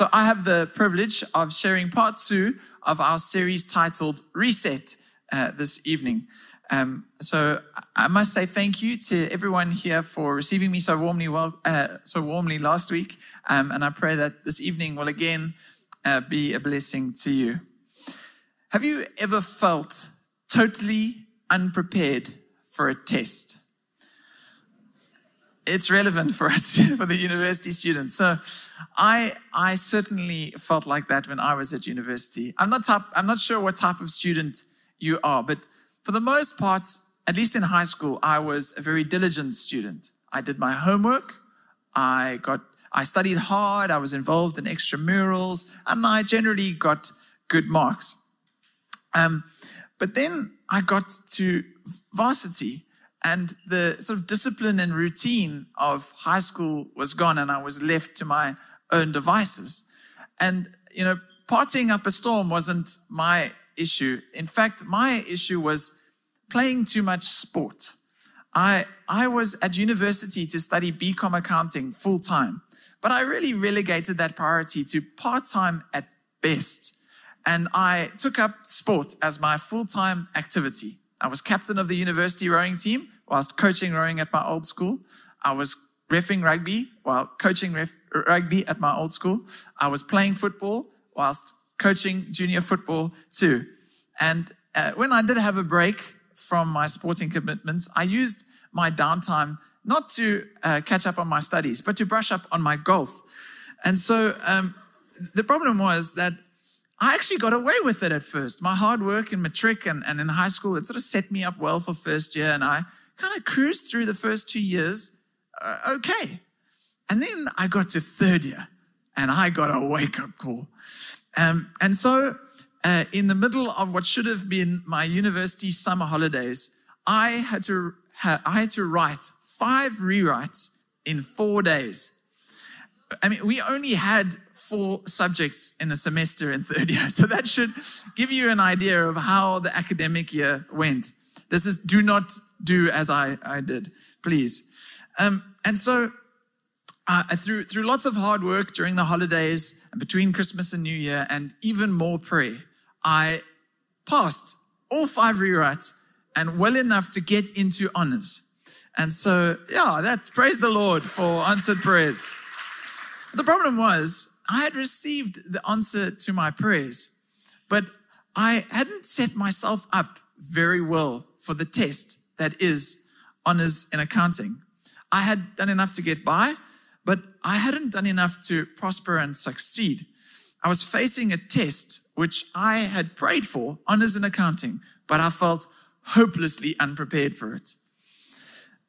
So I have the privilege of sharing part 2 of our series titled Reset this evening. So I must say thank you to everyone here for receiving me so warmly last week. And I pray that this evening will again be a blessing to you. Have you ever felt totally unprepared for a test? It's relevant for us, for the university students. So I certainly felt like that when I was at university. I'm not sure what type of student you are, but for the most part, at least in high school, I was a very diligent student. I did my homework. I studied hard. I was involved in extramurals, and I generally got good marks. But then I got to varsity, and the sort of discipline and routine of high school was gone, and I was left to my own devices. And, you know, partying up a storm wasn't my issue. In fact, my issue was playing too much sport. I was at university to study BCom accounting full-time, but I really relegated that priority to part-time at best. And I took up sport as my full-time activity. I was captain of the university rowing team whilst coaching rowing at my old school. I was reffing rugby while coaching rugby at my old school. I was playing football whilst coaching junior football too. And when I did have a break from my sporting commitments, I used my downtime not to catch up on my studies, but to brush up on my golf. And so the problem was that I actually got away with it at first. My hard work in matric and in high school, it sort of set me up well for first year, and I kind of cruised through the first 2 years okay. And then I got to third year, and I got a wake-up call. And so in the middle of what should have been my university summer holidays, I had to write 5 rewrites in 4 days. I mean, we only had 4 subjects in a semester in third year. So that should give you an idea of how the academic year went. This is do not do as I did, please. And so through lots of hard work during the holidays and between Christmas and New Year and even more prayer, I passed all 5 rewrites and well enough to get into honors. And so, yeah, praise the Lord for answered prayers. The problem was, I had received the answer to my prayers, but I hadn't set myself up very well for the test that is honors in accounting. I had done enough to get by, but I hadn't done enough to prosper and succeed. I was facing a test which I had prayed for, honors in accounting, but I felt hopelessly unprepared for it.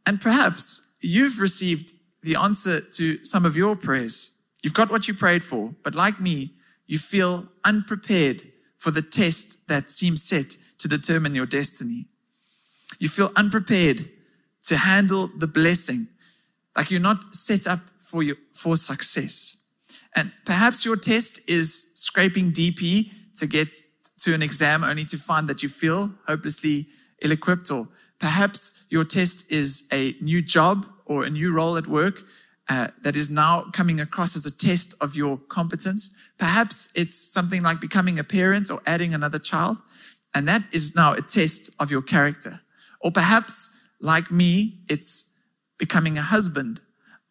And perhaps you've received the answer to some of your prayers. You've got what you prayed for, but like me, you feel unprepared for the test that seems set to determine your destiny. You feel unprepared to handle the blessing, like you're not set up for success. And perhaps your test is scraping DP to get to an exam only to find that you feel hopelessly ill-equipped, or perhaps your test is a new job or a new role at work that is now coming across as a test of your competence. Perhaps it's something like becoming a parent or adding another child, and that is now a test of your character. Or perhaps, like me, it's becoming a husband.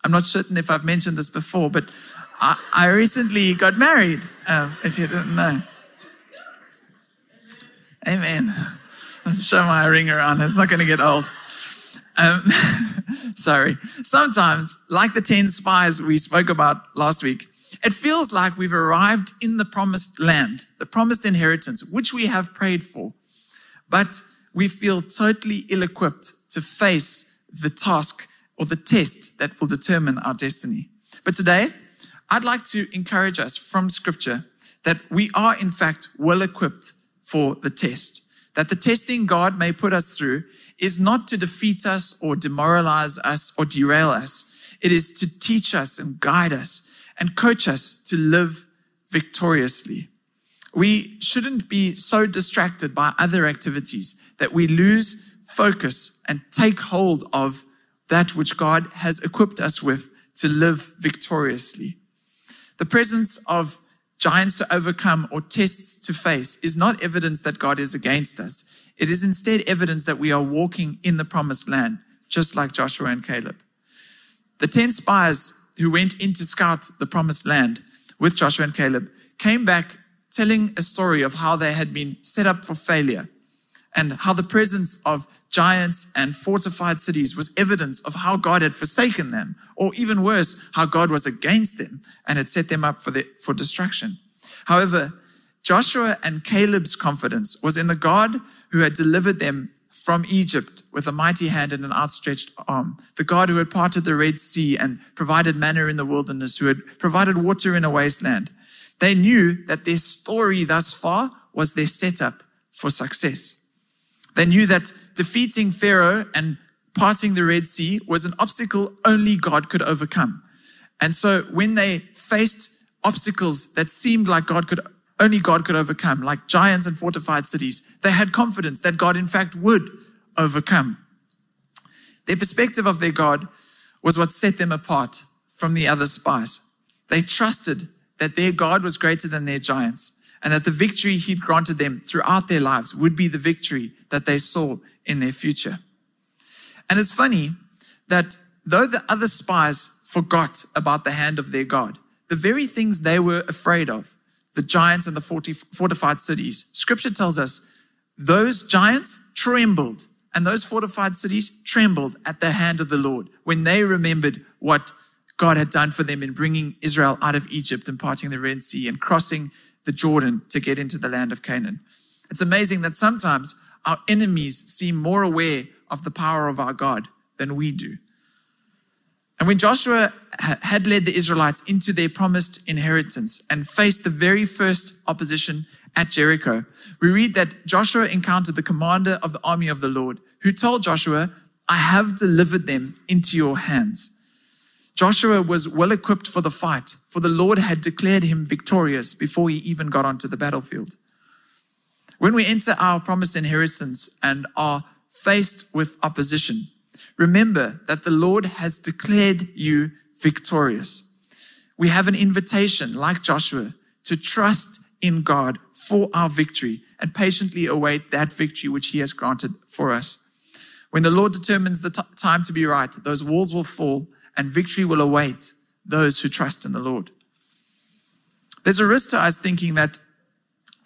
I'm not certain if I've mentioned this before, but I recently got married, if you don't know. Amen. I'll show my ring around. It's not going to get old. Sorry. Sometimes, like the 10 spies we spoke about last week, it feels like we've arrived in the promised land, the promised inheritance, which we have prayed for, but we feel totally ill-equipped to face the task or the test that will determine our destiny. But today, I'd like to encourage us from Scripture that we are, in fact, well-equipped for the test, that the testing God may put us through is not to defeat us or demoralize us or derail us. It is to teach us and guide us and coach us to live victoriously. We shouldn't be so distracted by other activities that we lose focus and take hold of that which God has equipped us with to live victoriously. The presence of giants to overcome or tests to face is not evidence that God is against us. It is instead evidence that we are walking in the promised land, just like Joshua and Caleb. The 10 spies who went in to scout the promised land with Joshua and Caleb came back telling a story of how they had been set up for failure and how the presence of giants and fortified cities was evidence of how God had forsaken them, or even worse, how God was against them and had set them up for destruction. However, Joshua and Caleb's confidence was in the God who had delivered them from Egypt with a mighty hand and an outstretched arm, the God who had parted the Red Sea and provided manna in the wilderness, who had provided water in a wasteland. They knew that their story thus far was their setup for success. They knew that defeating Pharaoh and parting the Red Sea was an obstacle only God could overcome. And so when they faced obstacles that seemed like only God could overcome, like giants and fortified cities, they had confidence that God in fact would overcome. Their perspective of their God was what set them apart from the other spies. They trusted that their God was greater than their giants, and that the victory he'd granted them throughout their lives would be the victory that they saw in their future. And it's funny that though the other spies forgot about the hand of their God, the very things they were afraid of, the giants and the fortified cities, Scripture tells us those giants trembled and those fortified cities trembled at the hand of the Lord when they remembered what God had done for them in bringing Israel out of Egypt and parting the Red Sea and crossing the Jordan to get into the land of Canaan. It's amazing that sometimes our enemies seem more aware of the power of our God than we do. And when Joshua had led the Israelites into their promised inheritance and faced the very first opposition at Jericho, we read that Joshua encountered the commander of the army of the Lord, who told Joshua, "I have delivered them into your hands." Joshua was well equipped for the fight, for the Lord had declared him victorious before he even got onto the battlefield. When we enter our promised inheritance and are faced with opposition, remember that the Lord has declared you victorious. We have an invitation, like Joshua, to trust in God for our victory and patiently await that victory which he has granted for us. When the Lord determines the time to be right, those walls will fall and victory will await those who trust in the Lord. There's a risk to us thinking that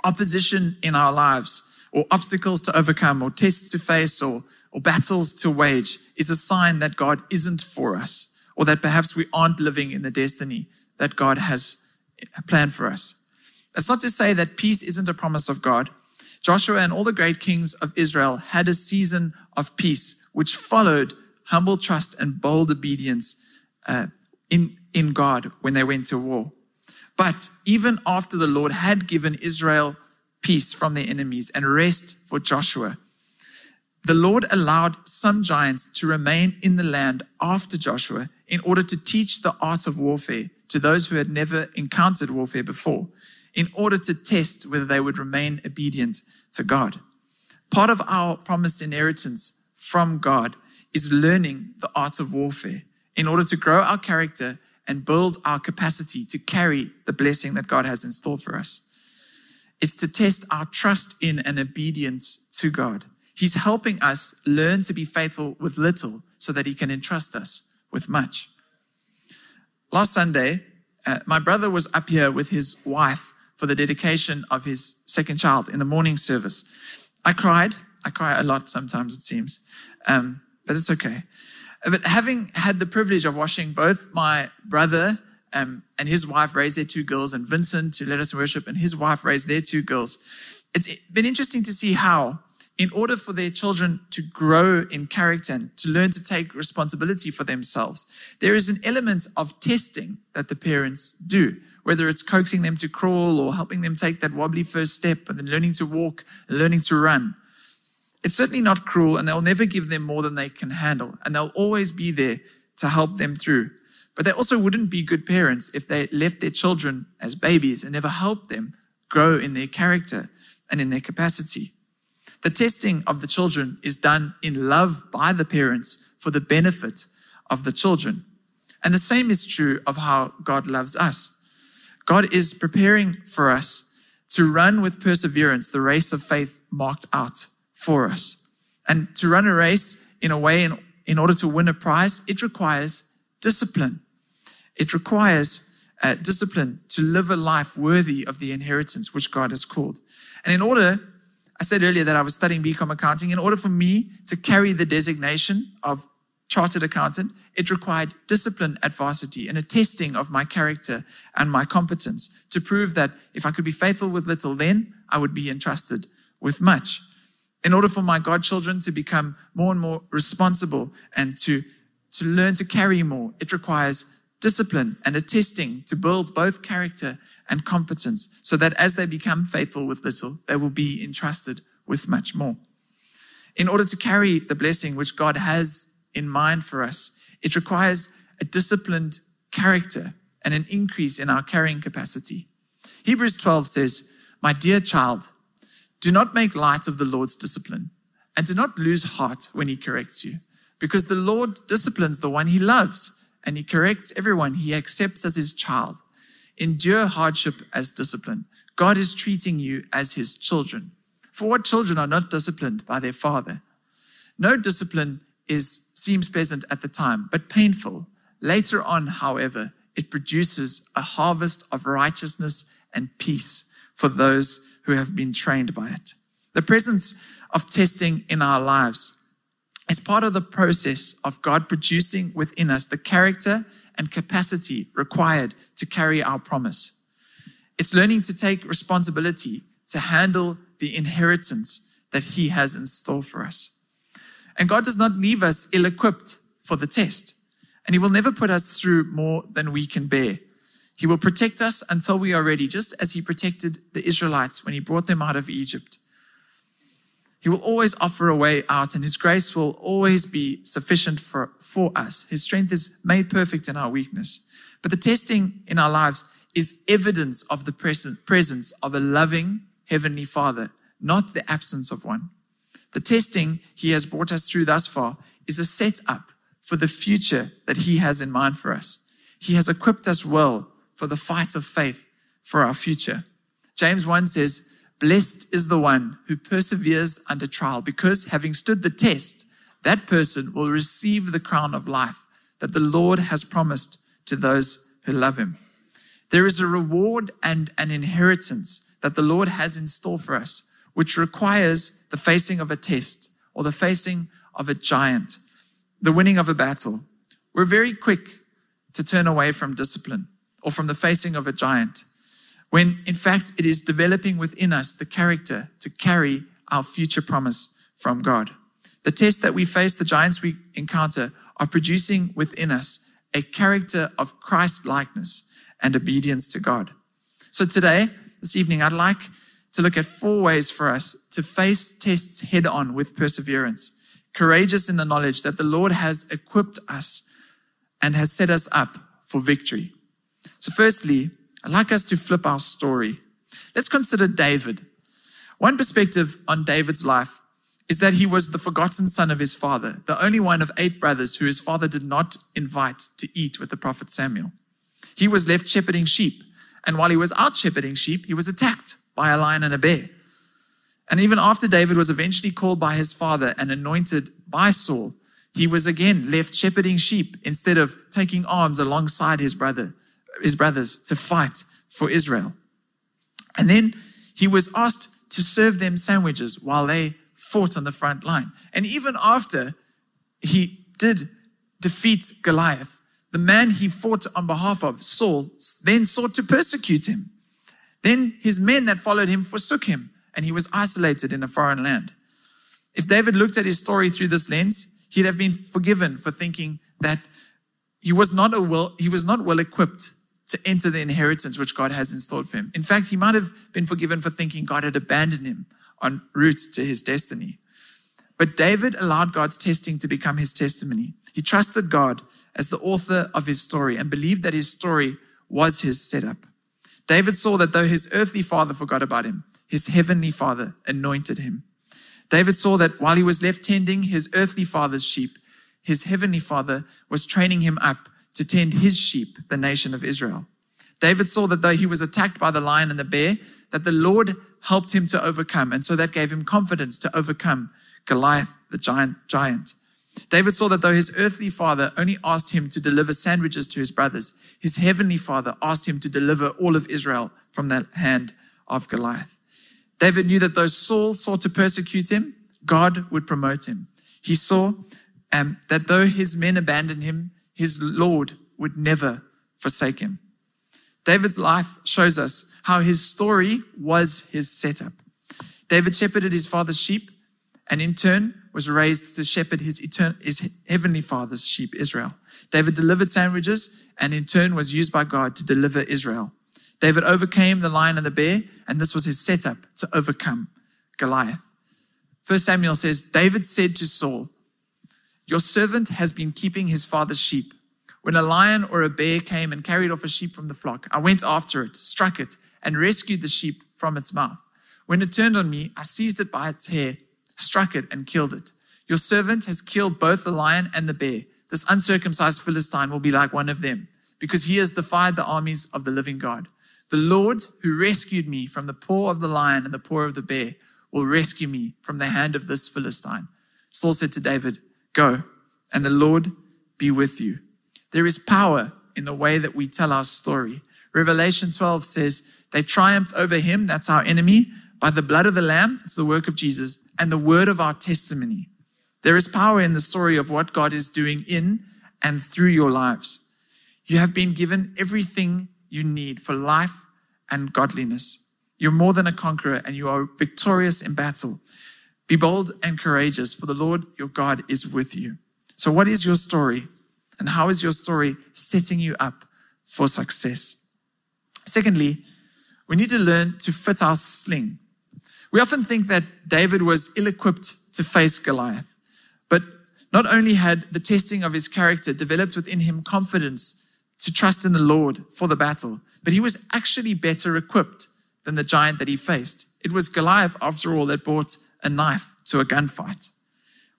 opposition in our lives, or obstacles to overcome, or tests to face, or battles to wage, is a sign that God isn't for us, or that perhaps we aren't living in the destiny that God has planned for us. That's not to say that peace isn't a promise of God. Joshua and all the great kings of Israel had a season of peace, which followed humble trust and bold obedience in God when they went to war. But even after the Lord had given Israel peace from their enemies and rest for Joshua, the Lord allowed some giants to remain in the land after Joshua in order to teach the art of warfare to those who had never encountered warfare before, in order to test whether they would remain obedient to God. Part of our promised inheritance from God is learning the art of warfare in order to grow our character and build our capacity to carry the blessing that God has in store for us. It's to test our trust in and obedience to God. He's helping us learn to be faithful with little so that he can entrust us with much. Last Sunday, my brother was up here with his wife for the dedication of his second child in the morning service. I cried. I cry a lot sometimes, it seems. But it's okay. But having had the privilege of watching both my brother and his wife raise their two girls, and Vincent, who led us in worship, and his wife raised their two girls, it's been interesting to see how, in order for their children to grow in character and to learn to take responsibility for themselves, there is an element of testing that the parents do, whether it's coaxing them to crawl or helping them take that wobbly first step and then learning to walk, learning to run. It's certainly not cruel, and they'll never give them more than they can handle, and they'll always be there to help them through. But they also wouldn't be good parents if they left their children as babies and never helped them grow in their character and in their capacity. The testing of the children is done in love by the parents for the benefit of the children. And the same is true of how God loves us. God is preparing for us to run with perseverance the race of faith marked out for us. And to run a race in a way in order to win a prize, it requires discipline. It requires discipline to live a life worthy of the inheritance which God has called. And in order, I said earlier that I was studying BCom accounting, in order for me to carry the designation of Chartered Accountant, it required discipline at varsity and a testing of my character and my competence to prove that if I could be faithful with little, then I would be entrusted with much. In order for my godchildren to become more and more responsible and to learn to carry more, it requires discipline and a testing to build both character and competence so that as they become faithful with little, they will be entrusted with much more. In order to carry the blessing which God has in mind for us, it requires a disciplined character and an increase in our carrying capacity. Hebrews 12 says, "My dear child, do not make light of the Lord's discipline, and do not lose heart when he corrects you, because the Lord disciplines the one he loves, and he corrects everyone he accepts as his child. Endure hardship as discipline. God is treating you as his children. For what children are not disciplined by their father? No discipline seems pleasant at the time, but painful. Later on, however, it produces a harvest of righteousness and peace for those who have been trained by it." The presence of testing in our lives is part of the process of God producing within us the character and capacity required to carry our promise. It's learning to take responsibility to handle the inheritance that he has in store for us. And God does not leave us ill-equipped for the test, and he will never put us through more than we can bear. He will protect us until we are ready, just as he protected the Israelites when he brought them out of Egypt. He will always offer a way out, and his grace will always be sufficient for us. His strength is made perfect in our weakness. But the testing in our lives is evidence of the presence of a loving heavenly Father, not the absence of one. The testing he has brought us through thus far is a setup for the future that he has in mind for us. He has equipped us well for the fight of faith for our future. James 1 says, "Blessed is the one who perseveres under trial, because having stood the test, that person will receive the crown of life that the Lord has promised to those who love him." There is a reward and an inheritance that the Lord has in store for us, which requires the facing of a test or the facing of a giant, the winning of a battle. We're very quick to turn away from discipline or from the facing of a giant, when in fact it is developing within us the character to carry our future promise from God. The tests that we face, the giants we encounter, are producing within us a character of Christ-likeness and obedience to God. So today, this evening, I'd like to look at 4 ways for us to face tests head-on with perseverance, courageous in the knowledge that the Lord has equipped us and has set us up for victory. So firstly, I'd like us to flip our story. Let's consider David. One perspective on David's life is that he was the forgotten son of his father, the only one of 8 brothers who his father did not invite to eat with the prophet Samuel. He was left shepherding sheep, and while he was out shepherding sheep, he was attacked by a lion and a bear. And even after David was eventually called by his father and anointed by Saul, he was again left shepherding sheep instead of taking arms alongside his brothers to fight for Israel. And then he was asked to serve them sandwiches while they fought on the front line. And even after he did defeat Goliath, the man he fought on behalf of, Saul, then sought to persecute him. Then his men that followed him forsook him, and he was isolated in a foreign land. If David looked at his story through this lens, he'd have been forgiven for thinking that he was not well equipped to enter the inheritance which God has in store for him. In fact, he might have been forgiven for thinking God had abandoned him en route to his destiny. But David allowed God's testing to become his testimony. He trusted God as the author of his story and believed that his story was his setup. David saw that though his earthly father forgot about him, his heavenly Father anointed him. David saw that while he was left tending his earthly father's sheep, his heavenly Father was training him up to tend his sheep, the nation of Israel. David saw that though he was attacked by the lion and the bear, that the Lord helped him to overcome. And so that gave him confidence to overcome Goliath, the giant. David saw that though his earthly father only asked him to deliver sandwiches to his brothers, his heavenly father asked him to deliver all of Israel from the hand of Goliath. David knew that though Saul sought to persecute him, God would promote him. He saw that though his men abandoned him, his Lord would never forsake him. David's life shows us how his story was his setup. David shepherded his father's sheep and in turn was raised to shepherd his heavenly father's sheep, Israel. David delivered sandwiches and in turn was used by God to deliver Israel. David overcame the lion and the bear, and this was his setup to overcome Goliath. First Samuel says, David said to Saul, "Your servant has been keeping his father's sheep. When a lion or a bear came and carried off a sheep from the flock, I went after it, struck it, and rescued the sheep from its mouth. When it turned on me, I seized it by its hair, struck it, and killed it. Your servant has killed both the lion and the bear. This uncircumcised Philistine will be like one of them, because he has defied the armies of the living God. The Lord who rescued me from the paw of the lion and the paw of the bear will rescue me from the hand of this Philistine." Saul said to David, "Go, and the Lord be with you." There is power in the way that we tell our story. Revelation 12 says, "They triumphed over him," that's our enemy, "by the blood of the Lamb," it's the work of Jesus, "and the word of our testimony." There is power in the story of what God is doing in and through your lives. You have been given everything you need for life and godliness. You're more than a conqueror and you are victorious in battle. Be bold and courageous, for the Lord your God is with you. So what is your story? And how is your story setting you up for success? Secondly, we need to learn to fit our sling. We often think that David was ill-equipped to face Goliath, but not only had the testing of his character developed within him confidence to trust in the Lord for the battle, but he was actually better equipped than the giant that he faced. It was Goliath, after all, that brought a knife to a gunfight.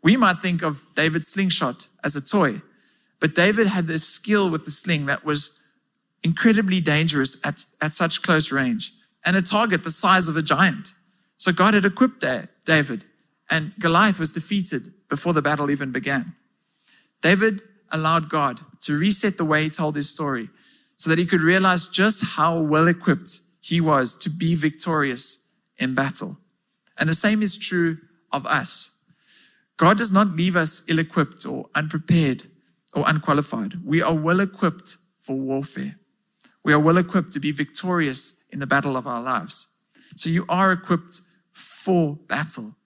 We might think of David's slingshot as a toy, but David had this skill with the sling that was incredibly dangerous at such close range and a target the size of a giant. So God had equipped David, and Goliath was defeated before the battle even began. David allowed God to reset the way he told his story so that he could realize just how well equipped he was to be victorious in battle. And the same is true of us. God does not leave us ill-equipped or unprepared or unqualified. We are well equipped for warfare. We are well equipped to be victorious in the battle of our lives. So you are equipped for battle.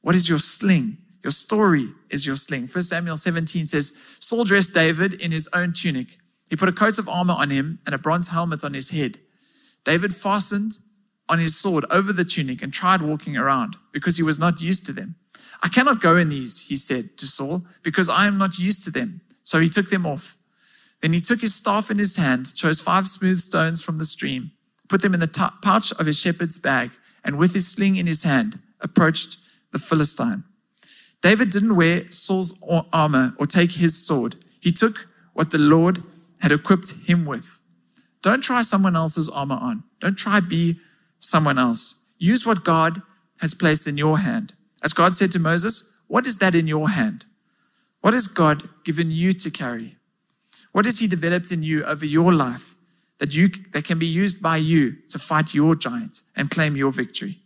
What is your sling? Your story is your sling. 1 Samuel 17 says, "Saul dressed David in his own tunic. He put a coat of armor on him and a bronze helmet on his head. David fastened on his sword over the tunic and tried walking around because he was not used to them. 'I cannot go in these,' he said to Saul, 'because I am not used to them.' So he took them off. Then he took his staff in his hand, chose 5 smooth stones from the stream, put them in the pouch of his shepherd's bag, and with his sling in his hand, approached the Philistine." David didn't wear Saul's armor or take his sword. He took what the Lord had equipped him with. Don't try someone else's armor on. Don't try be someone else. Use what God has placed in your hand. As God said to Moses, "What is that in your hand?" What has God given you to carry? What has he developed in you over your life that can be used by you to fight your giant and claim your victory?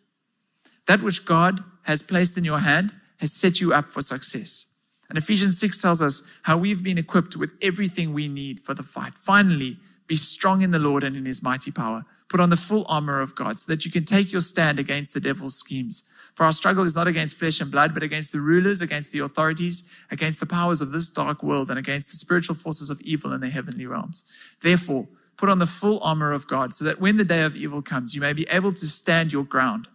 That which God has placed in your hand has set you up for success. And Ephesians 6 tells us how we've been equipped with everything we need for the fight. "Finally, be strong in the Lord and in his mighty power. Put on the full armor of God so that you can take your stand against the devil's schemes. For our struggle is not against flesh and blood, but against the rulers, against the authorities, against the powers of this dark world, and against the spiritual forces of evil in the heavenly realms. Therefore, put on the full armor of God, so that when the day of evil comes, you may be able to stand your ground.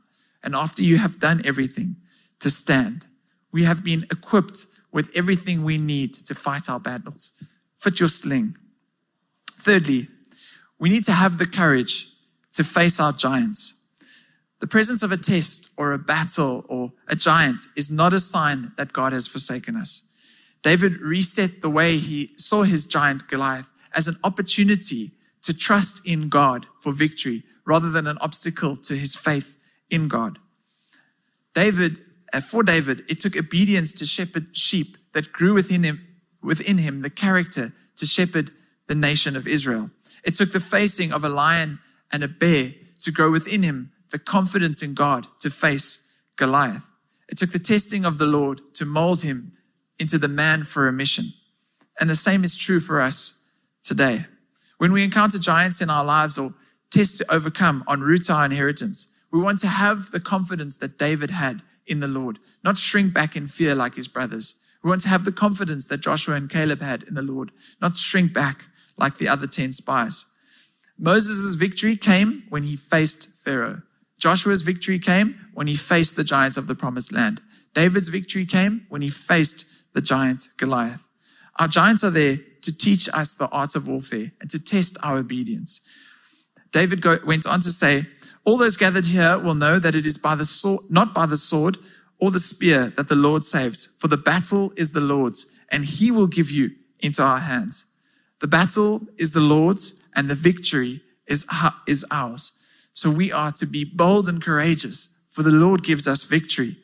And after you have done everything, to stand." We have been equipped with everything we need to fight our battles. Fit your sling. Thirdly, we need to have the courage to face our giants. The presence of a test or a battle or a giant is not a sign that God has forsaken us. David reset the way he saw his giant Goliath as an opportunity to trust in God for victory rather than an obstacle to his faith in God. For David, it took obedience to shepherd sheep that grew within him the character to shepherd the nation of Israel. It took the facing of a lion and a bear to grow within him the confidence in God to face Goliath. It took the testing of the Lord to mold him into the man for a mission. And the same is true for us today. When we encounter giants in our lives or tests to overcome en route to our inheritance, we want to have the confidence that David had in the Lord, not shrink back in fear like his brothers. We want to have the confidence that Joshua and Caleb had in the Lord, not shrink back like the other 10 spies. Moses' victory came when he faced Pharaoh. Joshua's victory came when he faced the giants of the promised land. David's victory came when he faced the giant Goliath. Our giants are there to teach us the art of warfare and to test our obedience. David went on to say, all those gathered here will know that it is by the sword, not by the sword or the spear that the Lord saves, for the battle is the Lord's and he will give you into our hands. The battle is the Lord's and the victory is ours. So we are to be bold and courageous, for the Lord gives us victory.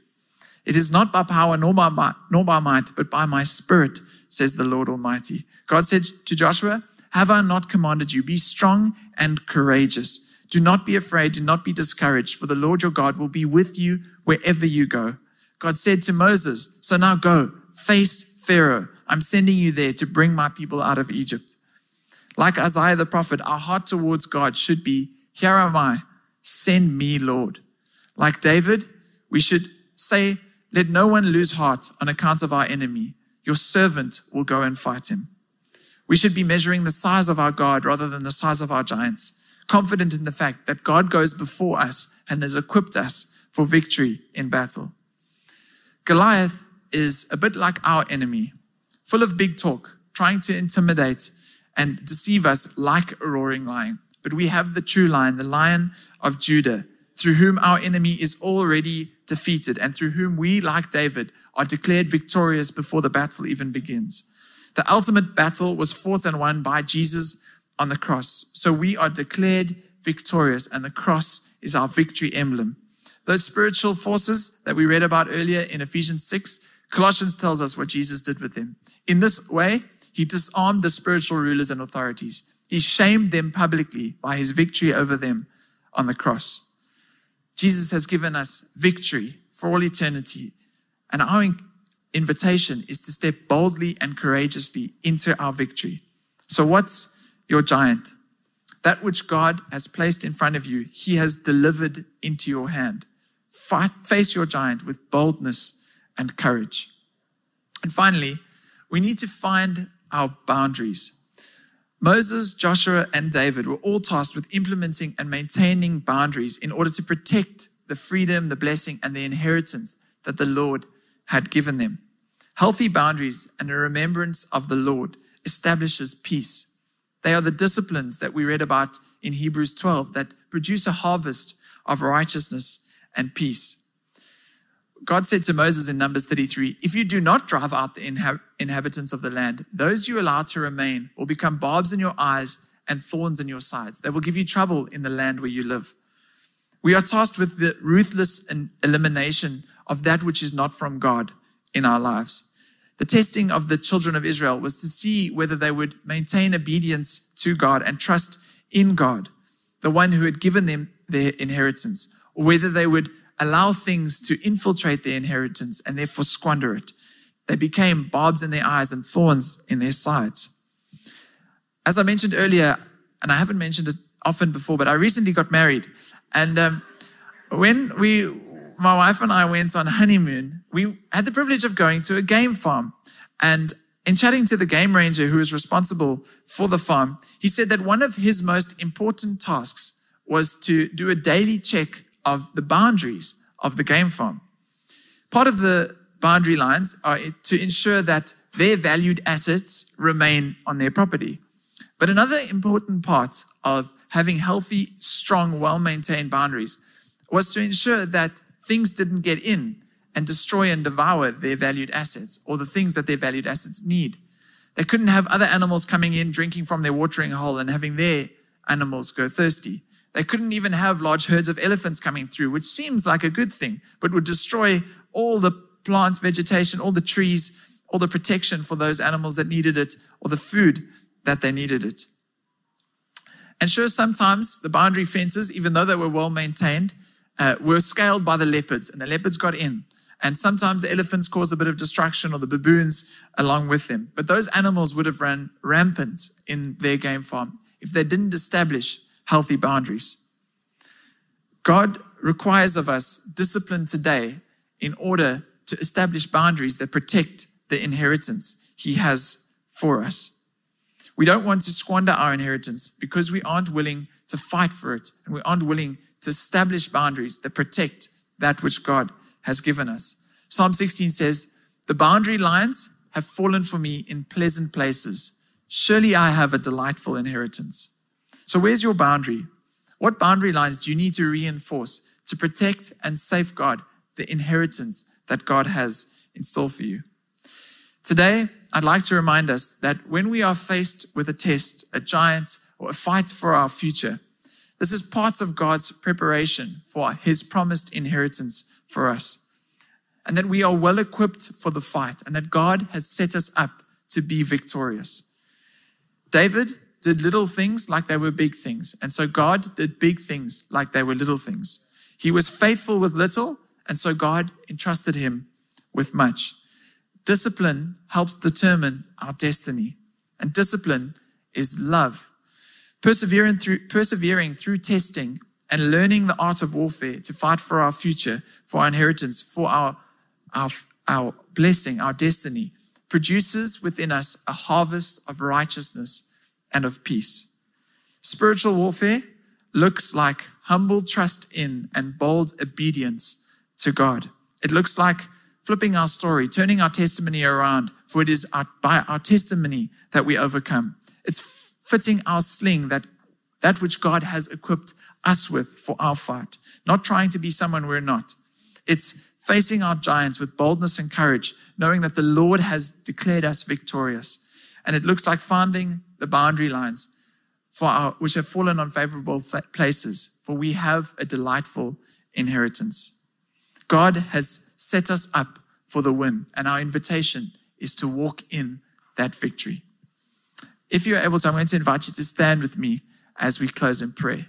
It is not by power nor by might, but by my spirit, says the Lord Almighty. God said to Joshua, have I not commanded you, be strong and courageous. Do not be afraid, do not be discouraged, for the Lord your God will be with you wherever you go. God said to Moses, so now go, face Pharaoh. I'm sending you there to bring my people out of Egypt. Like Isaiah the prophet, our heart towards God should be, here am I, send me, Lord. Like David, we should say, let no one lose heart on account of our enemy. Your servant will go and fight him. We should be measuring the size of our God rather than the size of our giants, confident in the fact that God goes before us and has equipped us for victory in battle. Goliath is a bit like our enemy, full of big talk, trying to intimidate and deceive us like a roaring lion. But we have the true lion, the Lion of Judah, through whom our enemy is already defeated and through whom we, like David, are declared victorious before the battle even begins. The ultimate battle was fought and won by Jesus on the cross. So we are declared victorious and the cross is our victory emblem. Those spiritual forces that we read about earlier in Ephesians 6, Colossians tells us what Jesus did with them. In this way, he disarmed the spiritual rulers and authorities. He shamed them publicly by his victory over them on the cross. Jesus has given us victory for all eternity. And our invitation is to step boldly and courageously into our victory. So what's your giant? That which God has placed in front of you, he has delivered into your hand. Face your giant with boldness and courage. And finally, we need to find our boundaries. Moses, Joshua, and David were all tasked with implementing and maintaining boundaries in order to protect the freedom, the blessing, and the inheritance that the Lord had given them. Healthy boundaries and a remembrance of the Lord establishes peace. They are the disciplines that we read about in Hebrews 12 that produce a harvest of righteousness and peace. God said to Moses in Numbers 33, if you do not drive out the inhabitants of the land, those you allow to remain will become barbs in your eyes and thorns in your sides. They will give you trouble in the land where you live. We are tasked with the ruthless elimination of that which is not from God in our lives. The testing of the children of Israel was to see whether they would maintain obedience to God and trust in God, the one who had given them their inheritance, or whether they would allow things to infiltrate their inheritance and therefore squander it. They became barbs in their eyes and thorns in their sides. As I mentioned earlier, and I haven't mentioned it often before, but I recently got married. And my wife and I went on honeymoon, we had the privilege of going to a game farm. And in chatting to the game ranger who was responsible for the farm, he said that one of his most important tasks was to do a daily check of the boundaries of the game farm. Part of the boundary lines are to ensure that their valued assets remain on their property. But another important part of having healthy, strong, well-maintained boundaries was to ensure that things didn't get in and destroy and devour their valued assets or the things that their valued assets need. They couldn't have other animals coming in, drinking from their watering hole and having their animals go thirsty. They couldn't even have large herds of elephants coming through, which seems like a good thing, but would destroy all the plants, vegetation, all the trees, all the protection for those animals that needed it, or the food that they needed it. And sure, sometimes the boundary fences, even though they were well maintained, were scaled by the leopards, and the leopards got in. And sometimes the elephants caused a bit of destruction, or the baboons along with them. But those animals would have run rampant in their game farm if they didn't establish healthy boundaries. God requires of us discipline today in order to establish boundaries that protect the inheritance He has for us. We don't want to squander our inheritance because we aren't willing to fight for it, and we aren't willing to establish boundaries that protect that which God has given us. Psalm 16 says, "The boundary lines have fallen for me in pleasant places. Surely I have a delightful inheritance." So where's your boundary? What boundary lines do you need to reinforce to protect and safeguard the inheritance that God has in store for you? Today, I'd like to remind us that when we are faced with a test, a giant, or a fight for our future, this is part of God's preparation for His promised inheritance for us, and that we are well equipped for the fight, and that God has set us up to be victorious. David did little things like they were big things, and so God did big things like they were little things. He was faithful with little, and so God entrusted him with much. Discipline helps determine our destiny, and discipline is love. Persevering through testing and learning the art of warfare to fight for our future, for our inheritance, for our blessing, our destiny, produces within us a harvest of righteousness and of peace. Spiritual warfare looks like humble trust in and bold obedience to God. It looks like flipping our story, turning our testimony around, for it is by our testimony that we overcome. It's fitting our sling, that which God has equipped us with for our fight, not trying to be someone we're not. It's facing our giants with boldness and courage, knowing that the Lord has declared us victorious. And it looks like finding the boundary lines for which have fallen on favorable places, for we have a delightful inheritance. God has set us up for the win, and our invitation is to walk in that victory. If you're able to, I'm going to invite you to stand with me as we close in prayer.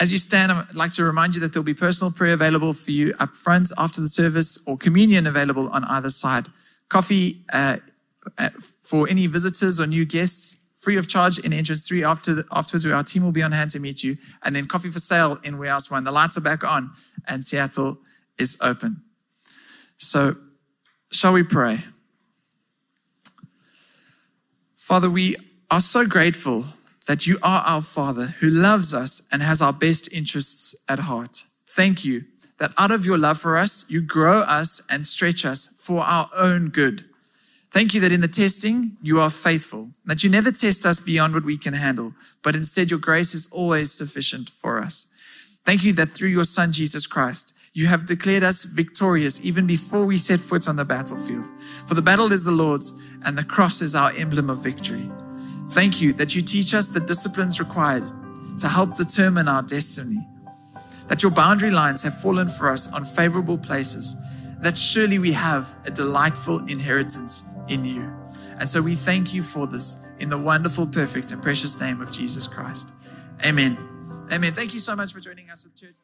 As you stand, I'd like to remind you that there'll be personal prayer available for you up front after the service, or communion available on either side. Coffee for any visitors or new guests, free of charge in entrance 3. Afterwards, our team will be on hand to meet you. And then coffee for sale in warehouse 1. The lights are back on and Seattle is open. So shall we pray? Father, we are so grateful that you are our Father who loves us and has our best interests at heart. Thank you that out of your love for us, you grow us and stretch us for our own good. Thank you that in the testing, you are faithful, that you never test us beyond what we can handle, but instead your grace is always sufficient for us. Thank you that through your Son, Jesus Christ, you have declared us victorious even before we set foot on the battlefield. For the battle is the Lord's, and the cross is our emblem of victory. Thank you that you teach us the disciplines required to help determine our destiny, that your boundary lines have fallen for us on favorable places, that surely we have a delightful inheritance in you. And so we thank you for this in the wonderful, perfect, and precious name of Jesus Christ. Amen. Amen. Thank you so much for joining us with Church.